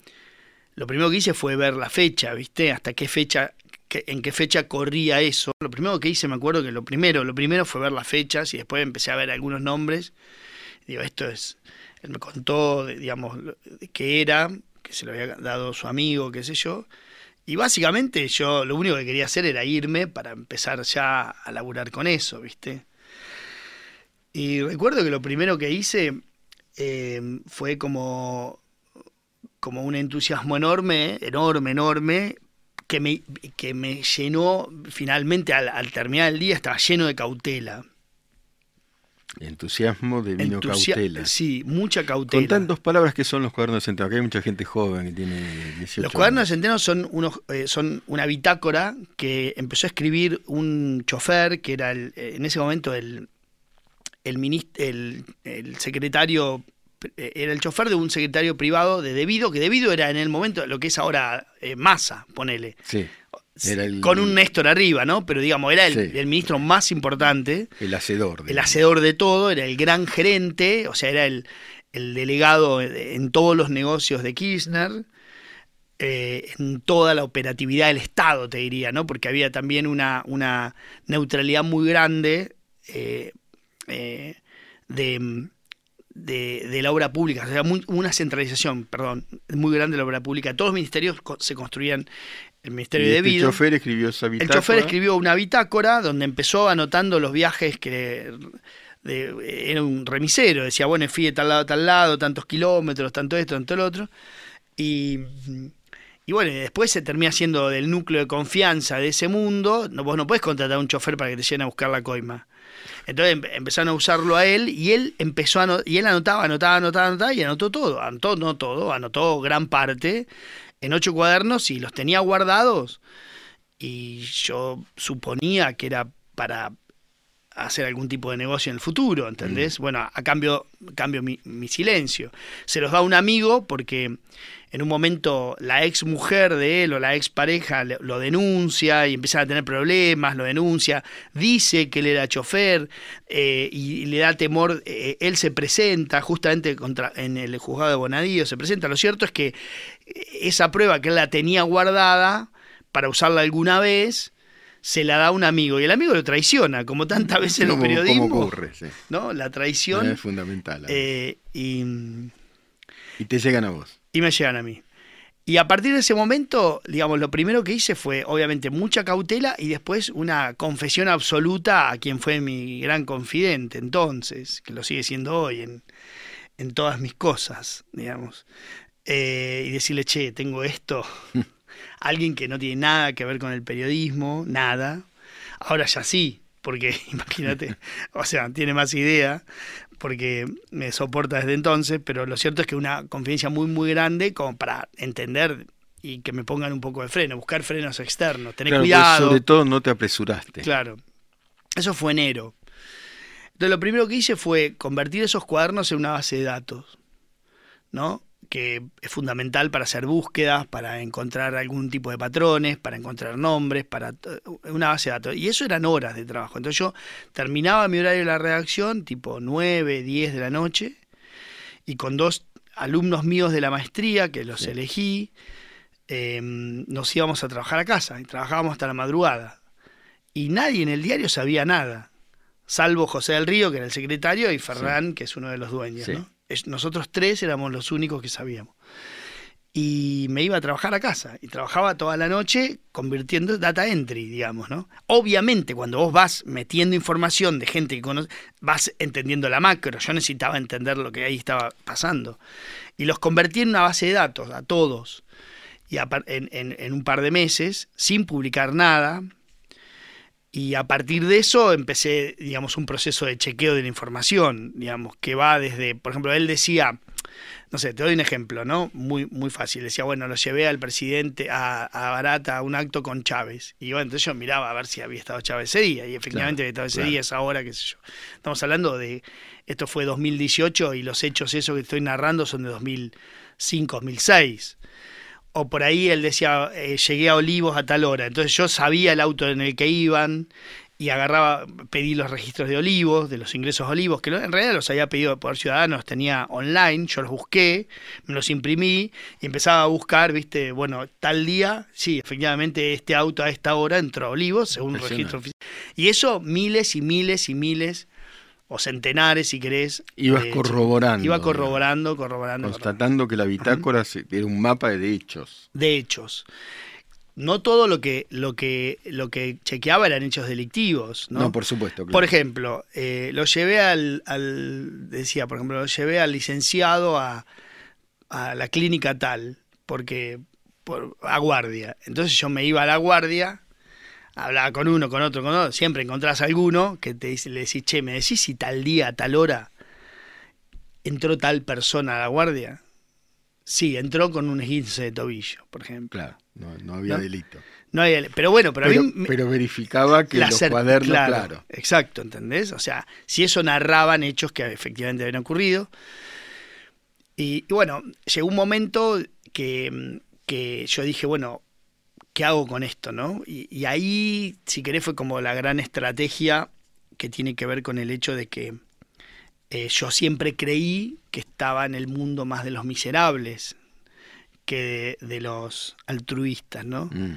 lo primero que hice fue ver la fecha, ¿viste? Hasta qué fecha, que, en qué fecha corría eso. Lo primero que hice, me acuerdo que lo primero, lo primero fue ver las fechas y después empecé a ver algunos nombres. Digo, esto es, él me contó, de, digamos, de qué era, que se lo había dado su amigo, qué sé yo. Y básicamente yo lo único que quería hacer era irme para empezar ya a laburar con eso, ¿viste? Y recuerdo que lo primero que hice eh, fue como... como un entusiasmo enorme, enorme, enorme, que me, que me llenó finalmente al, al terminar el día, estaba lleno de cautela. Entusiasmo de vino Entusia cautela. Sí, mucha cautela. Con tantas palabras que son los cuadernos de Centeno, que hay mucha gente joven que tiene dieciocho Los cuadernos años. De Centeno son, unos, eh, son una bitácora que empezó a escribir un chofer que era el, en ese momento el, el, minist el, el secretario... era el chofer de un secretario privado de De Vido, que De Vido era en el momento lo que es ahora eh, Massa, ponele. Sí. Era el, con un Néstor arriba, ¿no? Pero digamos, era el, sí, el ministro más importante. El hacedor. De el hacedor de todo, era el gran gerente, o sea, era el, el delegado en todos los negocios de Kirchner, eh, en toda la operatividad del Estado, te diría, ¿no? Porque había también una, una neutralidad muy grande eh, eh, de... De, de la obra pública, o sea, muy, una centralización, perdón, muy grande de la obra pública. Todos los ministerios co se construían el Ministerio de Vida. El chofer escribió esa bitácora. El chofer escribió una bitácora donde empezó anotando los viajes que de, era un remisero, decía, bueno, fui de tal lado a tal lado, tantos kilómetros, tanto esto, tanto lo otro. Y, y bueno, después se termina siendo del núcleo de confianza de ese mundo. No, vos no podés contratar a un chofer para que te llene a buscar la coima. Entonces empezaron a usarlo a él y él empezó a y él anotaba, anotaba, anotaba, anotaba y anotó todo, anotó no todo, anotó gran parte en ocho cuadernos y los tenía guardados y yo suponía que era para hacer algún tipo de negocio en el futuro, ¿entendés? Mm. Bueno, a cambio, cambio mi, mi silencio. Se los da un amigo porque en un momento la ex mujer de él o la ex pareja lo denuncia y empiezan a tener problemas, lo denuncia, dice que él era chofer eh, y le da temor, eh, él se presenta justamente contra, en el juzgado de Bonadío, se presenta. Lo cierto es que esa prueba que él la tenía guardada para usarla alguna vez, se la da a un amigo y el amigo lo traiciona, como tantas veces en el periodismo. Como ocurre, sí. ¿No? La traición. Es fundamental. Eh, y, y te llegan a vos. Y me llegan a mí. Y a partir de ese momento, digamos, lo primero que hice fue, obviamente, mucha cautela y después una confesión absoluta a quien fue mi gran confidente entonces, que lo sigue siendo hoy en, en todas mis cosas, digamos. Eh, y decirle, che, tengo esto... Alguien que no tiene nada que ver con el periodismo, nada. Ahora ya sí, porque imagínate, o sea, tiene más idea, porque me soporta desde entonces, pero lo cierto es que una confidencia muy, muy grande como para entender y que me pongan un poco de freno, buscar frenos externos, tener claro, cuidado. Pues sobre todo no te apresuraste. Claro. Eso fue enero. Entonces lo primero que hice fue convertir esos cuadernos en una base de datos, ¿no? Que es fundamental para hacer búsquedas, para encontrar algún tipo de patrones, para encontrar nombres, para una base de datos. Y eso eran horas de trabajo. Entonces yo terminaba mi horario de la redacción, tipo nueve, diez de la noche, y con dos alumnos míos de la maestría, que los sí. elegí, eh, nos íbamos a trabajar a casa, y trabajábamos hasta la madrugada. Y nadie en el diario sabía nada, salvo José del Río, que era el secretario, y Ferran, sí. que es uno de los dueños, sí. ¿no? Nosotros tres éramos los únicos que sabíamos. Y me iba a trabajar a casa. Y trabajaba toda la noche convirtiendo data entry, digamos, ¿no? Obviamente, cuando vos vas metiendo información de gente que conoces, vas entendiendo la macro. Yo necesitaba entender lo que ahí estaba pasando. Y los convertí en una base de datos, a todos. Y a par en, en, en un par de meses, sin publicar nada. Y a partir de eso empecé, digamos, un proceso de chequeo de la información, digamos, que va desde, por ejemplo, él decía, no sé, te doy un ejemplo, ¿no? Muy, muy fácil. Decía, bueno, lo llevé al presidente, a, a Barata, a un acto con Chávez. Y bueno, entonces yo miraba a ver si había estado Chávez ese día. Y efectivamente claro, había estado ese claro. día, esa hora, qué sé yo. Estamos hablando de, esto fue dos mil dieciocho y los hechos esos que estoy narrando son de dos mil cinco, dos mil seis. O por ahí él decía, eh, llegué a Olivos a tal hora. Entonces yo sabía el auto en el que iban y agarraba, pedí los registros de Olivos, de los ingresos de Olivos, que en realidad los había pedido por Ciudadanos, tenía online, yo los busqué, me los imprimí y empezaba a buscar, viste, bueno, tal día, sí, efectivamente este auto a esta hora entró a Olivos, según registro oficial. Y eso miles y miles y miles, o centenares, si querés. Ibas eh, corroborando. Iba corroborando, corroborando. Constatando corroborando. Que la bitácora uh-huh. era un mapa de hechos. De hechos. No todo lo que, lo que, lo que chequeaba eran hechos delictivos, ¿no? No, por supuesto. Claro. Por ejemplo, eh, lo llevé al, al... Decía, por ejemplo, lo llevé al licenciado a, a la clínica tal, porque... Por, a guardia. Entonces yo me iba a la guardia... Hablaba con uno, con otro, con otro. Siempre encontrás alguno que te dice, le decís, che, ¿me decís si tal día, tal hora, entró tal persona a la guardia? Sí, entró con un esguince de tobillo, por ejemplo. Claro, no, no había ¿no? delito. No había, pero bueno, pero, pero a mí... Pero verificaba que los cuadernos, claro, claro. Exacto, ¿entendés? O sea, si eso narraban hechos que efectivamente habían ocurrido. Y, y bueno, llegó un momento que, que yo dije, bueno... ¿Qué hago con esto, no? Y, y ahí, si querés, fue como la gran estrategia que tiene que ver con el hecho de que eh, yo siempre creí que estaba en el mundo más de los miserables que de, de los altruistas, ¿no? Mm.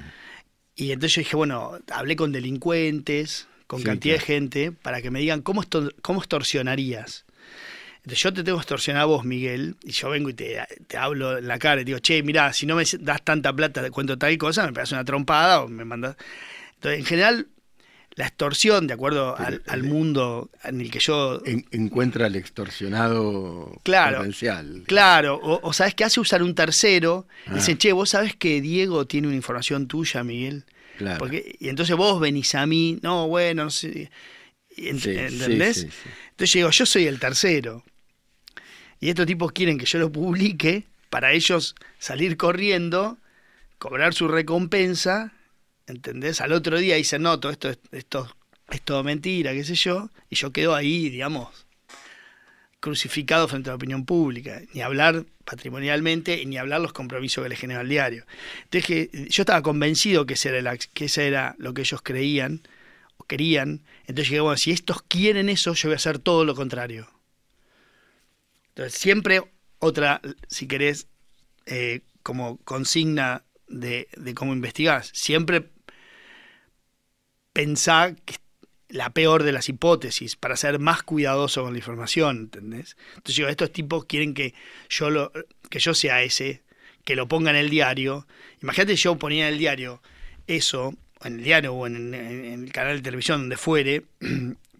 Y entonces yo dije, bueno, hablé con delincuentes, con sí, cantidad claro. de gente, para que me digan, ¿cómo, estor- cómo extorsionarías? Entonces yo te tengo extorsionado a vos, Miguel, y yo vengo y te, te hablo en la cara y digo, che, mirá, si no me das tanta plata, te cuento tal cosa, me pegas una trompada o me mandas... Entonces, en general, la extorsión, de acuerdo al, el, al mundo en el que yo... En, encuentra al extorsionado claro, potencial. Claro, o, o sabes que hace usar un tercero, ah. y dice, che, vos sabés que Diego tiene una información tuya, Miguel. Claro. Porque, y entonces vos venís a mí, no, bueno, no sé... ¿ent- sí, ¿entendés? Sí, sí, sí. Entonces yo digo, yo soy el tercero. Y estos tipos quieren que yo lo publique para ellos salir corriendo, cobrar su recompensa, ¿entendés? Al otro día dicen, no, todo esto, esto es todo mentira, qué sé yo, y yo quedo ahí, digamos, crucificado frente a la opinión pública, ni hablar patrimonialmente, ni hablar los compromisos que le genera el diario. Entonces que yo estaba convencido que ese, era la, que ese era lo que ellos creían o querían, entonces llegué, bueno, si estos quieren eso, yo voy a hacer todo lo contrario. Entonces siempre otra, si querés, eh, como consigna de, de cómo investigás, siempre pensá que la peor de las hipótesis para ser más cuidadoso con la información, ¿entendés? Entonces digo, estos tipos quieren que yo lo que yo sea ese, que lo ponga en el diario. Imagínate si yo ponía en el diario eso, en el diario o en, en, en el canal de televisión, donde fuere,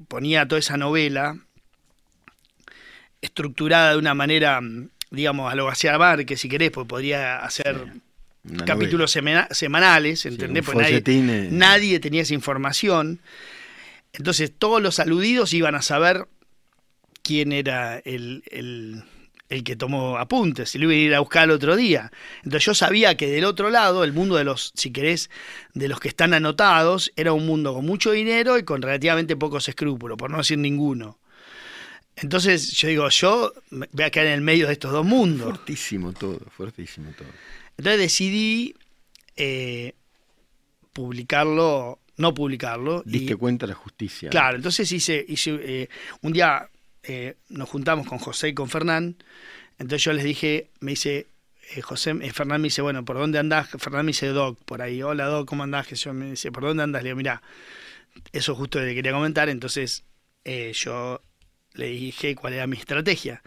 ponía toda esa novela estructurada de una manera, digamos, a lo García Márquez, si querés, porque podría hacer... Sí. Una capítulos semana, semanales, ¿entendés? Sí, porque nadie, nadie tenía esa información. Entonces todos los aludidos iban a saber quién era el, el, el que tomó apuntes, y lo iban a ir a buscar el otro día. Entonces yo sabía que del otro lado, el mundo de los, si querés, de los que están anotados, era un mundo con mucho dinero y con relativamente pocos escrúpulos, por no decir ninguno. Entonces yo digo, yo voy a quedar en el medio de estos dos mundos. Fuertísimo todo, fuertísimo todo. Entonces decidí eh, publicarlo, no publicarlo. Diste y, cuenta a la justicia. Claro, entonces hice, hice eh, un día eh, nos juntamos con José y con Fernán, entonces yo les dije, me dice, eh, José, eh, Fernán me dice, bueno, ¿por dónde andás? Fernán me dice, Doc, por ahí, hola Doc, ¿cómo andás? Que yo me dice, ¿por dónde andás? Le digo, mirá, eso justo le quería comentar, entonces eh, yo le dije cuál era mi estrategia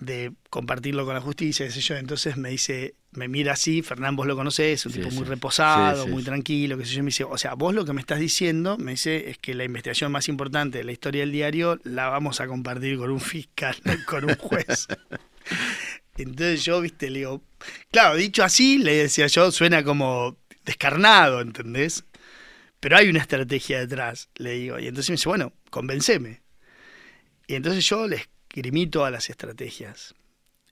de compartirlo con la justicia, qué sé yo. Entonces me dice, me mira así, Fernán, vos lo conocés, un sí, tipo sí, muy reposado, sí, sí, muy sí. tranquilo, qué sé yo. Me dice, o sea, vos lo que me estás diciendo, me dice, es que la investigación más importante de la historia del diario la vamos a compartir con un fiscal, con un juez. Entonces yo, viste, le digo, claro, dicho así, le decía yo, suena como descarnado, ¿entendés? Pero hay una estrategia detrás, le digo. Y entonces me dice, bueno, convenceme. Y entonces yo les grimito a las estrategias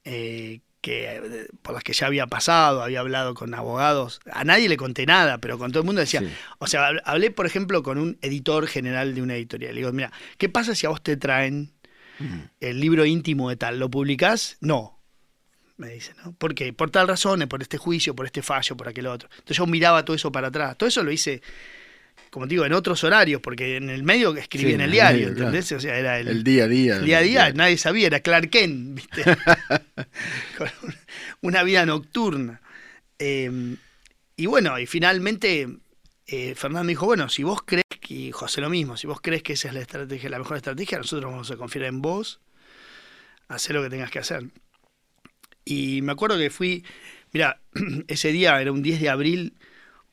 eh, que, por las que ya había pasado, había hablado con abogados. A nadie le conté nada, pero con todo el mundo decía... Sí. O sea, hablé, por ejemplo, con un editor general de una editorial. Le digo, mira, ¿qué pasa si a vos te traen uh-huh. el libro íntimo de tal? ¿Lo publicás? No. Me dice, ¿no? ¿Por qué? Por tal razón, por este juicio, por este fallo, por aquel otro. Entonces yo miraba todo eso para atrás. Todo eso lo hice... como te digo, en otros horarios, porque en el medio escribí sí, en el diario, medio, ¿entendés? Claro. O sea, era el, el día a día. El día a día, claro. Nadie sabía, era Clark Kent, ¿viste? Con una vida nocturna. Eh, y bueno, y finalmente eh, Fernando dijo, bueno, si vos crees, y José lo mismo, si vos crees que esa es la estrategia, la mejor estrategia, nosotros vamos a confiar en vos, hacé lo que tengas que hacer. Y me acuerdo que fui, mirá, ese día era un diez de abril,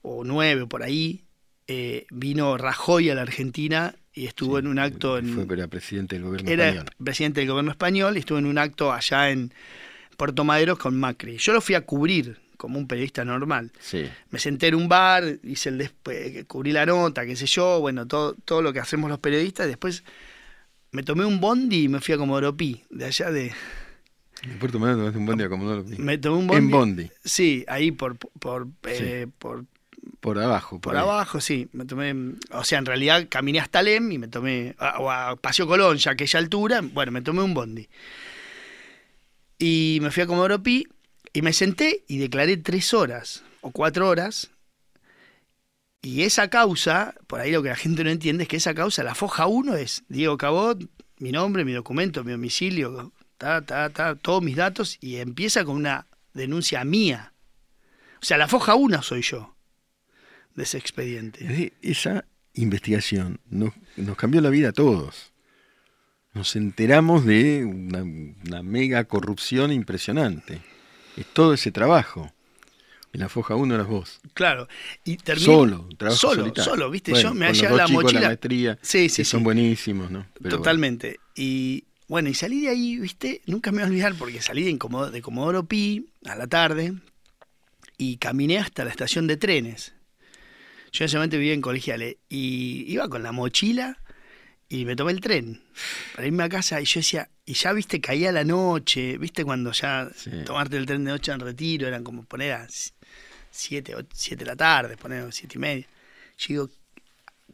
o nueve, por ahí, Eh, vino Rajoy a la Argentina y estuvo sí, en un acto... En, fue, era presidente del gobierno era español. Era presidente del gobierno español y estuvo en un acto allá en Puerto Madero con Macri. Yo lo fui a cubrir como un periodista normal. Sí. Me senté en un bar, hice el después, cubrí la nota, qué sé yo, bueno, todo, todo lo que hacemos los periodistas. Después me tomé un bondi y me fui a Comodoro Py, de allá de... En Puerto Madero tomaste un bondi a Comodoro Py. Me tomé un bondi. En bondi. Sí, ahí por... por, eh, sí. por Por abajo. Por, por abajo, sí. Me tomé, o sea, en realidad caminé hasta Alem y me tomé, o a Paseo Colón, ya a aquella altura, bueno, me tomé un bondi. Y me fui a Comodoro Py y me senté y declaré tres horas o cuatro horas. Y esa causa, por ahí lo que la gente no entiende es que esa causa, la foja uno es Diego Cabot, mi nombre, mi documento, mi domicilio, ta, ta, ta, todos mis datos, y empieza con una denuncia mía. O sea, la foja uno soy yo. De ese expediente. Esa investigación nos, nos cambió la vida a todos. Nos enteramos de una, una mega corrupción impresionante. Es todo ese trabajo. En la foja uno eras vos. Claro. Y terminé, solo, trabajo solo, solitario. Solo, viste, bueno, yo me hallé la chicos, mochila. La maestría, sí, sí, que sí. Son buenísimos, ¿no? Pero totalmente. Bueno. Y bueno, y salí de ahí, viste, nunca me voy a olvidar porque salí de Comodoro, de Comodoro Py a la tarde y caminé hasta la estación de trenes. Yo en ese momento vivía en Colegiales y iba con la mochila y me tomé el tren para irme a casa, y yo decía, y ya, viste, caía la noche, viste, cuando ya sí. tomarte el tren de noche en Retiro, eran como poner a siete, siete de la tarde, poner siete y media. Yo digo,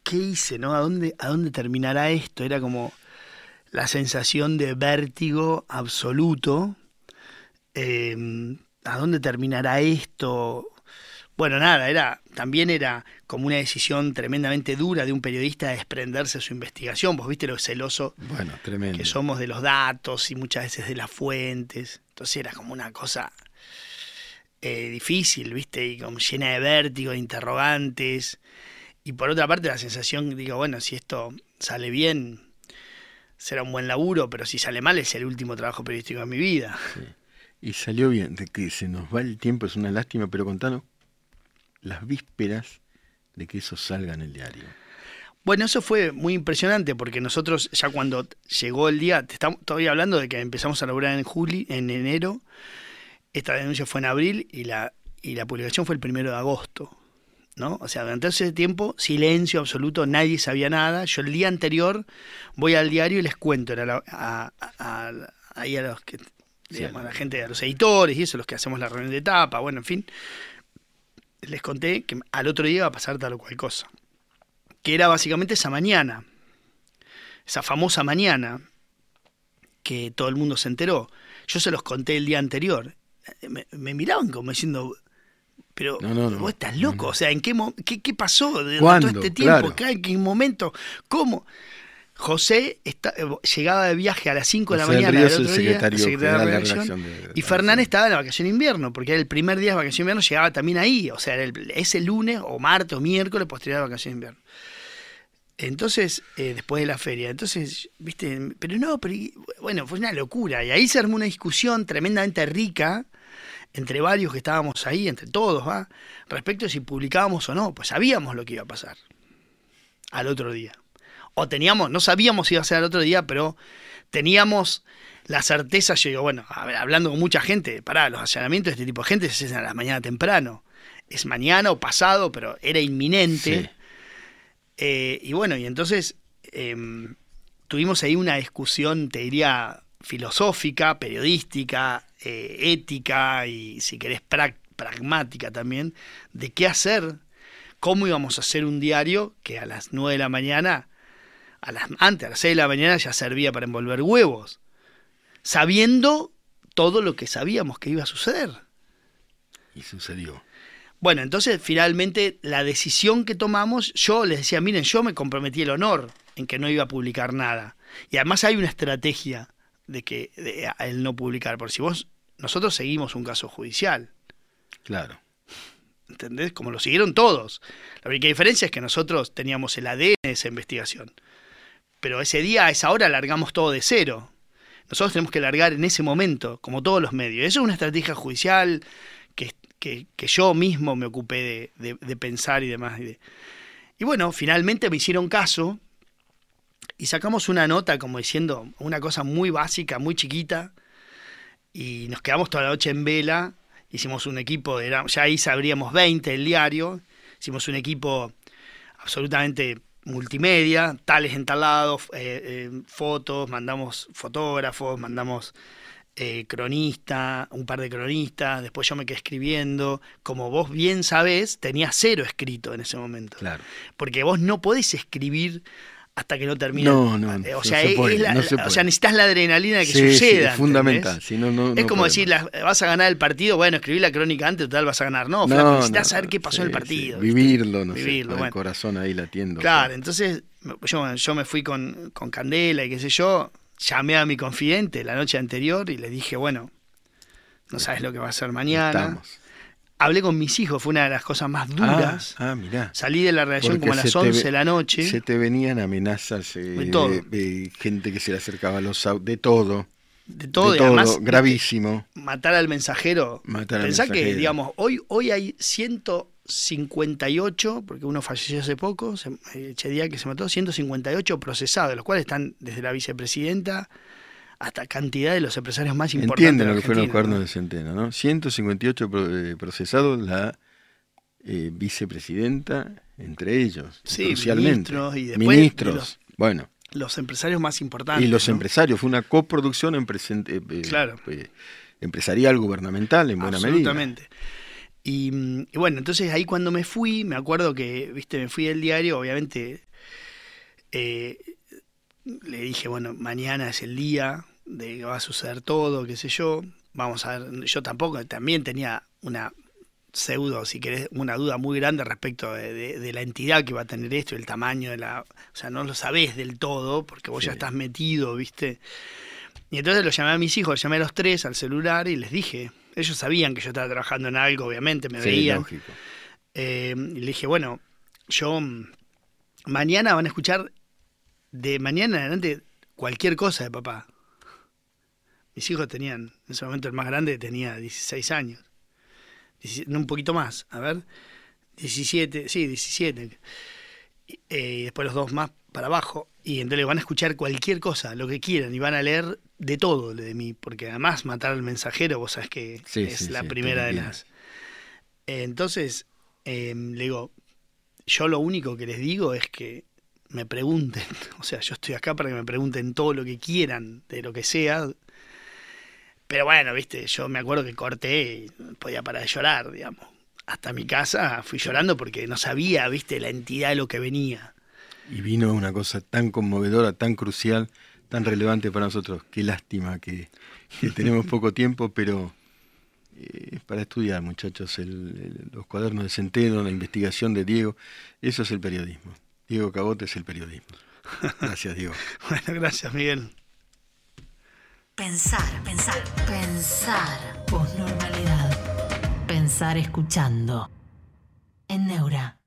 ¿qué hice, no? ¿A dónde, a dónde terminará esto? Era como la sensación de vértigo absoluto. Eh, ¿A dónde terminará esto? Bueno, nada, era también era como una decisión tremendamente dura de un periodista de desprenderse de su investigación. Vos viste lo celoso bueno, tremendo. que somos de los datos y muchas veces de las fuentes. Entonces era como una cosa eh, difícil, viste, y como llena de vértigo, de interrogantes. Y por otra parte la sensación, digo, bueno, si esto sale bien, será un buen laburo, pero si sale mal es el último trabajo periodístico de mi vida. Sí. Y salió bien, de que se nos va el tiempo, es una lástima, pero contanos las vísperas de que eso salga en el diario. Bueno, eso fue muy impresionante, porque nosotros ya cuando llegó el día, te estamos todavía hablando de que empezamos a laburar en julio, en enero, esta denuncia fue en abril y la, y la publicación fue el primero de agosto, ¿no? O sea, durante ese tiempo, silencio absoluto, nadie sabía nada. Yo el día anterior voy al diario y les cuento era la, a, a, a, ahí a los que digamos, a la gente, a los editores y eso, los que hacemos la reunión de etapa, bueno, en fin, les conté que al otro día iba a pasar tal o cual cosa, que era básicamente esa mañana, esa famosa mañana que todo el mundo se enteró. Yo se los conté el día anterior, me, me miraban como diciendo... Pero no, no, no. vos estás loco, o sea, ¿en qué, mo qué, qué pasó durante ¿Cuándo? todo este tiempo? Claro. ¿En qué momento? ¿Cómo? José está, llegaba de viaje a las cinco de la mañana del otro día, el secretario de la redacción, y Fernández estaba en la vacación de invierno, porque era el primer día de vacación de invierno, llegaba también ahí, o sea, era el, ese lunes o martes o miércoles posterior a la vacación de invierno. Entonces, eh, después de la feria, entonces, viste, pero no, pero bueno, fue una locura, y ahí se armó una discusión tremendamente rica, entre varios que estábamos ahí, entre todos, ¿va? Respecto a si publicábamos o no, pues sabíamos lo que iba a pasar al otro día. O teníamos, no sabíamos si iba a ser al otro día, pero teníamos la certeza, yo digo, bueno, a ver, hablando con mucha gente, pará, los allanamientos de este tipo de gente se hacen a la mañana temprano. Es mañana o pasado, pero era inminente. Sí. Eh, y bueno, y entonces eh, tuvimos ahí una discusión, te diría, filosófica, periodística, Eh, ética y, si querés, pra pragmática también, de qué hacer, cómo íbamos a hacer un diario que a las nueve de la mañana, a las, antes, a las seis de la mañana ya servía para envolver huevos, sabiendo todo lo que sabíamos que iba a suceder. Y sucedió. Bueno, entonces finalmente la decisión que tomamos, yo les decía, miren, yo me comprometí el honor en que no iba a publicar nada. Y además hay una estrategia de que de, a él no publicar, por si vos, nosotros seguimos un caso judicial. Claro. ¿Entendés? Como lo siguieron todos. La única diferencia es que nosotros teníamos el A D N de esa investigación. Pero ese día, a esa hora, largamos todo de cero. Nosotros tenemos que largar en ese momento, como todos los medios. Eso es una estrategia judicial que, que, que yo mismo me ocupé de, de, de pensar y demás. Y bueno, finalmente me hicieron caso. Y sacamos una nota como diciendo una cosa muy básica, muy chiquita, y nos quedamos toda la noche en vela, hicimos un equipo, de, ya ahí sabríamos veinte el diario, hicimos un equipo absolutamente multimedia, tales en tal lado, eh, eh, fotos, mandamos fotógrafos, mandamos eh, cronista, un par de cronistas, después yo me quedé escribiendo, como vos bien sabés, tenía cero escrito en ese momento, claro. Porque vos no podés escribir hasta que no termina. No, no, o sea, no se puede, es la, no se puede. O sea, necesitas la adrenalina de que sí, suceda. Sí, es fundamental. Si no, no, es no como podemos. decir, la, vas a ganar el partido, bueno, escribí la crónica antes, total, vas a ganar. No, no, flaco, necesitas no, saber qué pasó sí, en el partido. Sí. Vivirlo, no Vivirlo, sé, bueno. el corazón ahí latiendo. Claro, pero... entonces yo, yo me fui con, con Candela y qué sé yo, llamé a mi confidente la noche anterior y le dije, bueno, no sabes lo que va a ser mañana. Estamos. Hablé con mis hijos, fue una de las cosas más duras. Ah, ah mirá. Salí de la redacción como a las once de la noche. Se te venían amenazas, eh, de todo. De, de gente que se le acercaba a los autos, de todo. De todo, de todo, además, gravísimo. Matar al mensajero. Matar Pensá al mensajero. que, digamos, hoy, hoy hay ciento cincuenta y ocho, porque uno falleció hace poco, Chedía que se mató, ciento cincuenta y ocho procesados, los cuales están desde la vicepresidenta hasta cantidad de los empresarios más importantes. Entienden lo que fueron los cuernos de Centeno, ¿no? ciento cincuenta y ocho procesados, la eh, vicepresidenta, entre ellos. Sí, ministros y después. Ministros, los, bueno. los empresarios más importantes. Y los ¿no? empresarios, fue una coproducción eh, claro. eh, empresarial gubernamental en buena Absolutamente. medida. Absolutamente. Y, y bueno, entonces ahí cuando me fui, me acuerdo que, viste, me fui del diario, obviamente eh, le dije, bueno, mañana es el día de que va a suceder todo, qué sé yo, vamos a ver, yo tampoco, también tenía una pseudo, si querés, una duda muy grande respecto de, de, de la entidad que va a tener esto, el tamaño de la... O sea, no lo sabés del todo, porque vos sí. ya estás metido, ¿viste? Y entonces los llamé a mis hijos, los llamé a los tres al celular y les dije. Ellos sabían que yo estaba trabajando en algo, obviamente, me sí, veían. Lógico. Eh, y le dije, bueno, yo... Mañana van a escuchar, de mañana en adelante, cualquier cosa de papá. Mis hijos tenían, en ese momento el más grande tenía dieciséis años. Un poquito más, a ver, diecisiete, sí, diecisiete. Y, eh, y después los dos más para abajo. Y entonces van a escuchar cualquier cosa, lo que quieran, y van a leer de todo de mí. Porque además Matar al mensajero, vos sabés que sí, es sí, la sí, primera de las... Eh, entonces, eh, le digo, yo lo único que les digo es que me pregunten. O sea, yo estoy acá para que me pregunten todo lo que quieran, de lo que sea... Pero bueno, viste, yo me acuerdo que corté y podía parar de llorar, digamos. Hasta mi casa fui llorando porque no sabía, viste, la entidad de lo que venía. Y vino una cosa tan conmovedora, tan crucial, tan relevante para nosotros. Qué lástima que, que tenemos poco tiempo, pero eh, para estudiar, muchachos, el, el, los cuadernos de Centeno, la investigación de Diego, eso es el periodismo. Diego Cabot es el periodismo. Gracias, Diego. Bueno, gracias, Miguel. Pensar, pensar, pensar, posnormalidad, pensar escuchando, en Neura.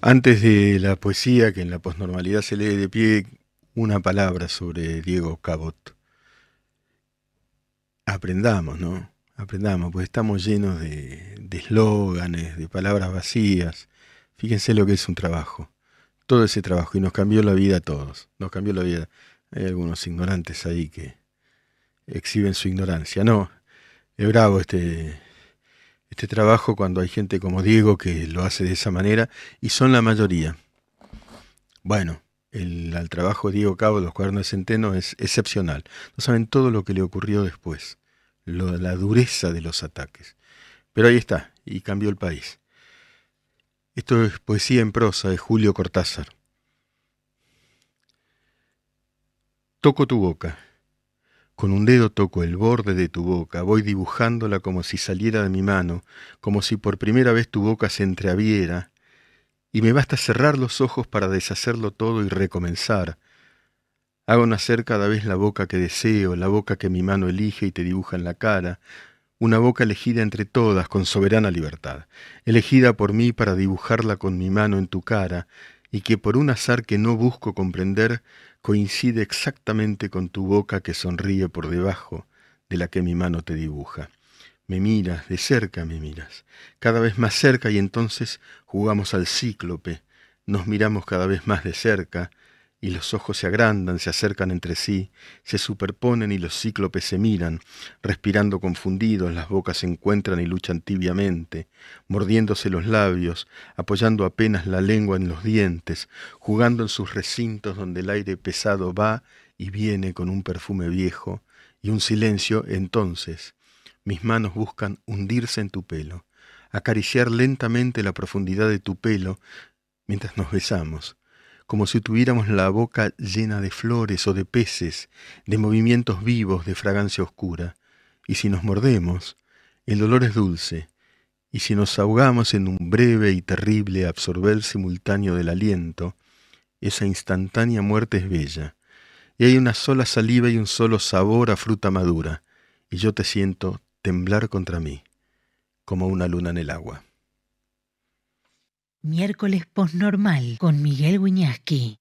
Antes de la poesía, que en la posnormalidad se lee de pie, una palabra sobre Diego Cabot. Aprendamos, ¿no? Aprendamos, pues estamos llenos de eslóganes, de, de palabras vacías. Fíjense lo que es un trabajo. Todo ese trabajo, y nos cambió la vida a todos, nos cambió la vida. Hay algunos ignorantes ahí que exhiben su ignorancia. No, es bravo este, este trabajo cuando hay gente como Diego que lo hace de esa manera, y son la mayoría. Bueno, el, el trabajo de Diego Cabot, los cuadernos de Centeno, es excepcional. No saben todo lo que le ocurrió después, lo, la dureza de los ataques. Pero ahí está, y cambió el país. Esto es Poesía en Prosa, de Julio Cortázar. Toco tu boca. Con un dedo toco el borde de tu boca. Voy dibujándola como si saliera de mi mano, como si por primera vez tu boca se entreabriera. Y me basta cerrar los ojos para deshacerlo todo y recomenzar. Hago nacer cada vez la boca que deseo, la boca que mi mano elige y te dibuja en la cara. Una boca elegida entre todas con soberana libertad, elegida por mí para dibujarla con mi mano en tu cara, y que por un azar que no busco comprender, coincide exactamente con tu boca que sonríe por debajo de la que mi mano te dibuja. Me miras, de cerca me miras, cada vez más cerca, y entonces jugamos al cíclope, nos miramos cada vez más de cerca, y los ojos se agrandan, se acercan entre sí, se superponen y los cíclopes se miran, respirando confundidos, las bocas se encuentran y luchan tibiamente, mordiéndose los labios, apoyando apenas la lengua en los dientes, jugando en sus recintos donde el aire pesado va y viene con un perfume viejo y un silencio. Entonces, mis manos buscan hundirse en tu pelo, acariciar lentamente la profundidad de tu pelo mientras nos besamos, como si tuviéramos la boca llena de flores o de peces, de movimientos vivos, de fragancia oscura. Y si nos mordemos, el olor es dulce, y si nos ahogamos en un breve y terrible absorber simultáneo del aliento, esa instantánea muerte es bella, y hay una sola saliva y un solo sabor a fruta madura, y yo te siento temblar contra mí, como una luna en el agua. Miércoles posnormal con Miguel Wiñazki.